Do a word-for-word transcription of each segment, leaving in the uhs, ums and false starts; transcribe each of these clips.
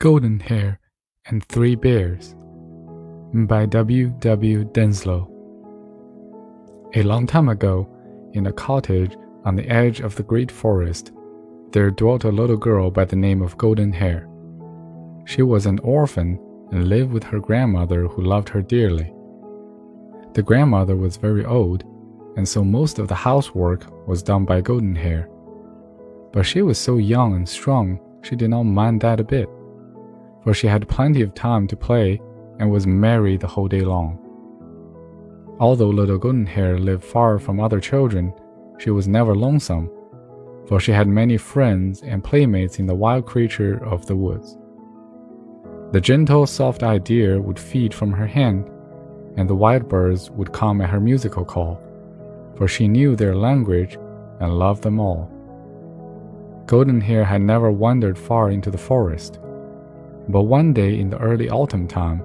Golden Hair and Three Bears by W W Denslow. A long time ago, in a cottage on the edge of the great forest, there dwelt a little girl by the name of Golden Hair. She was an orphan and lived with her grandmother, who loved her dearly. The grandmother was very old, and so most of the housework was done by Golden Hair. But she was so young and strong, she did not mind that a bit, for she had plenty of time to play and was merry the whole day long. Although little Golden Hair lived far from other children, she was never lonesome, for she had many friends and playmates in the wild creature of the woods. The gentle, soft eyed deer would feed from her hand, and the wild birds would come at her musical call, for she knew their language and loved them all. Golden Hair had never wandered far into the forest, but one day in the early autumn time,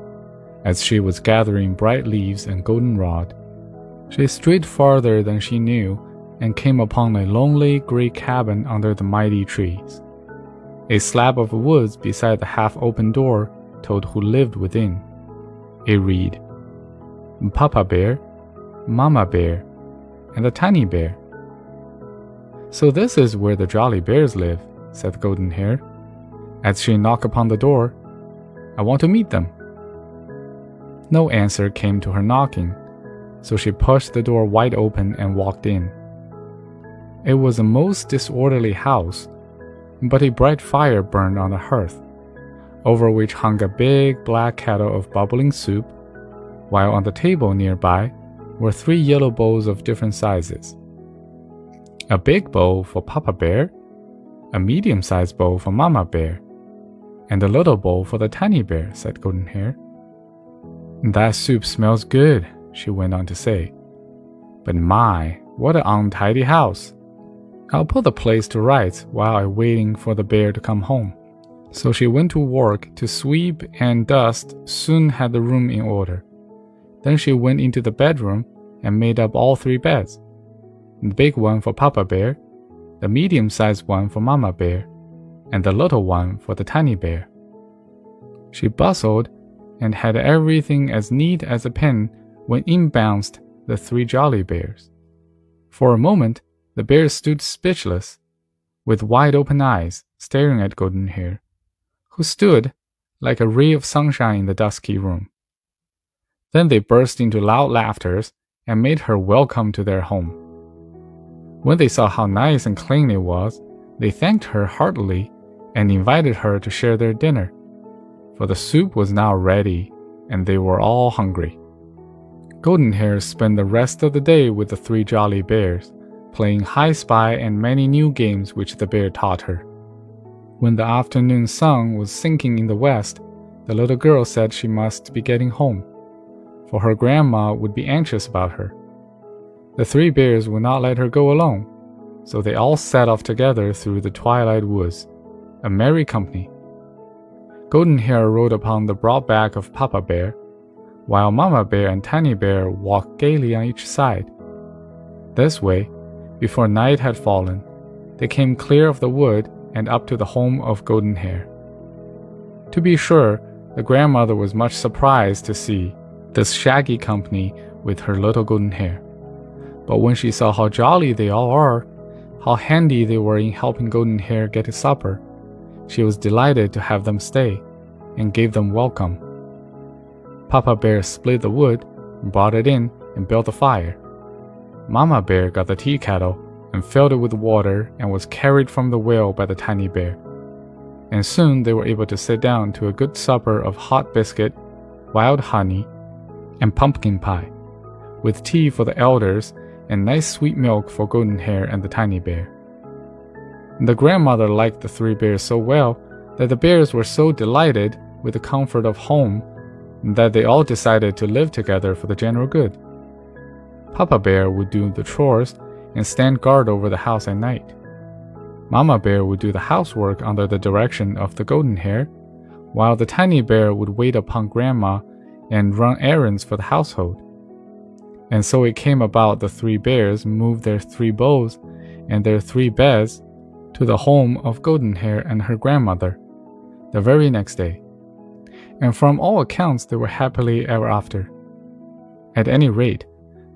as she was gathering bright leaves and goldenrod, she strayed farther than she knew and came upon a lonely gray cabin under the mighty trees. A slab of woods beside the half-open door told who lived within. It read, Papa Bear, Mama Bear, and the Tiny Bear. "So this is where the jolly bears live," said Golden Hair, as she knocked upon the door. "I want to meet them." No answer came to her knocking, so she pushed the door wide open and walked in. It was a most disorderly house, but a bright fire burned on the hearth, over which hung a big black kettle of bubbling soup, while on the table nearby were three yellow bowls of different sizes. A big bowl for Papa Bear, a medium-sized bowl for Mama Bear, and a little bowl for the Tiny Bear, said Golden Hair. "That soup smells good," she went on to say, "but my, what an untidy house. I'll put the place to rights while I'm waiting for the bear to come home." So she went to work to sweep and dust, soon had the room in order. Then she went into the bedroom and made up all three beds, the big one for Papa Bear, the medium-sized one for Mama Bear, and the little one for the Tiny Bear. She bustled and had everything as neat as a pin when in bounced the three jolly bears. For a moment, the bears stood speechless, with wide-open eyes staring at Golden Hair, who stood like a ray of sunshine in the dusky room. Then they burst into loud laughter and made her welcome to their home. When they saw how nice and clean it was, they thanked her heartily and invited her to share their dinner, for the soup was now ready and they were all hungry. Golden Hair spent the rest of the day with the three jolly bears, playing high spy and many new games which the bear taught her. When the afternoon sun was sinking in the west, the little girl said she must be getting home, for her grandma would be anxious about her. The three bears would not let her go alone, so they all set off together through the twilight woods, a merry company. Golden Hair rode upon the broad back of Papa Bear, while Mama Bear and Tiny Bear walked gaily on each side. This way, before night had fallen, they came clear of the wood and up to the home of Golden Hair. To be sure, the grandmother was much surprised to see this shaggy company with her little Golden Hair. But when she saw how jolly they all are, how handy they were in helping Golden Hair get his supper, she was delighted to have them stay and gave them welcome. Papa Bear split the wood, brought it in, and built a fire. Mama Bear got the tea kettle and filled it with water and was carried from the well by the Tiny Bear. And soon they were able to sit down to a good supper of hot biscuit, wild honey, and pumpkin pie, with tea for the elders and nice sweet milk for Golden Hair and the Tiny Bear. The grandmother liked the three bears so well that the bears were so delighted with the comfort of home that they all decided to live together for the general good. Papa Bear would do the chores and stand guard over the house at night. Mama Bear would do the housework under the direction of the Golden Hair, while the Tiny Bear would wait upon Grandma and run errands for the household. And so it came about the three bears moved their three bowls and their three beds to the home of Golden Hair and her grandmother, the very next day, and from all accounts they were happily ever after. At any rate,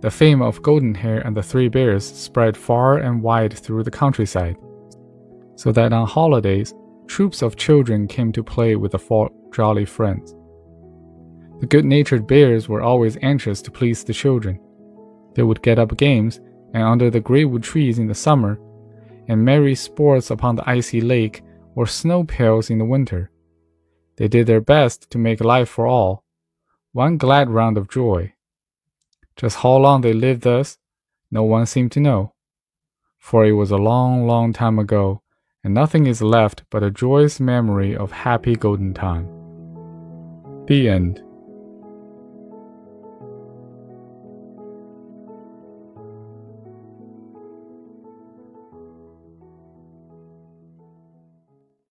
the fame of Golden Hair and the Three Bears spread far and wide through the countryside, so that on holidays, troops of children came to play with the four jolly friends. The good-natured bears were always anxious to please the children. They would get up games, and under the greatwood trees in the summer, and merry sports upon the icy lake or snow pails in the winter. They did their best to make life for all one glad round of joy. Just how long they lived thus, no one seemed to know, for it was a long, long time ago, and nothing is left but a joyous memory of happy golden time. The End.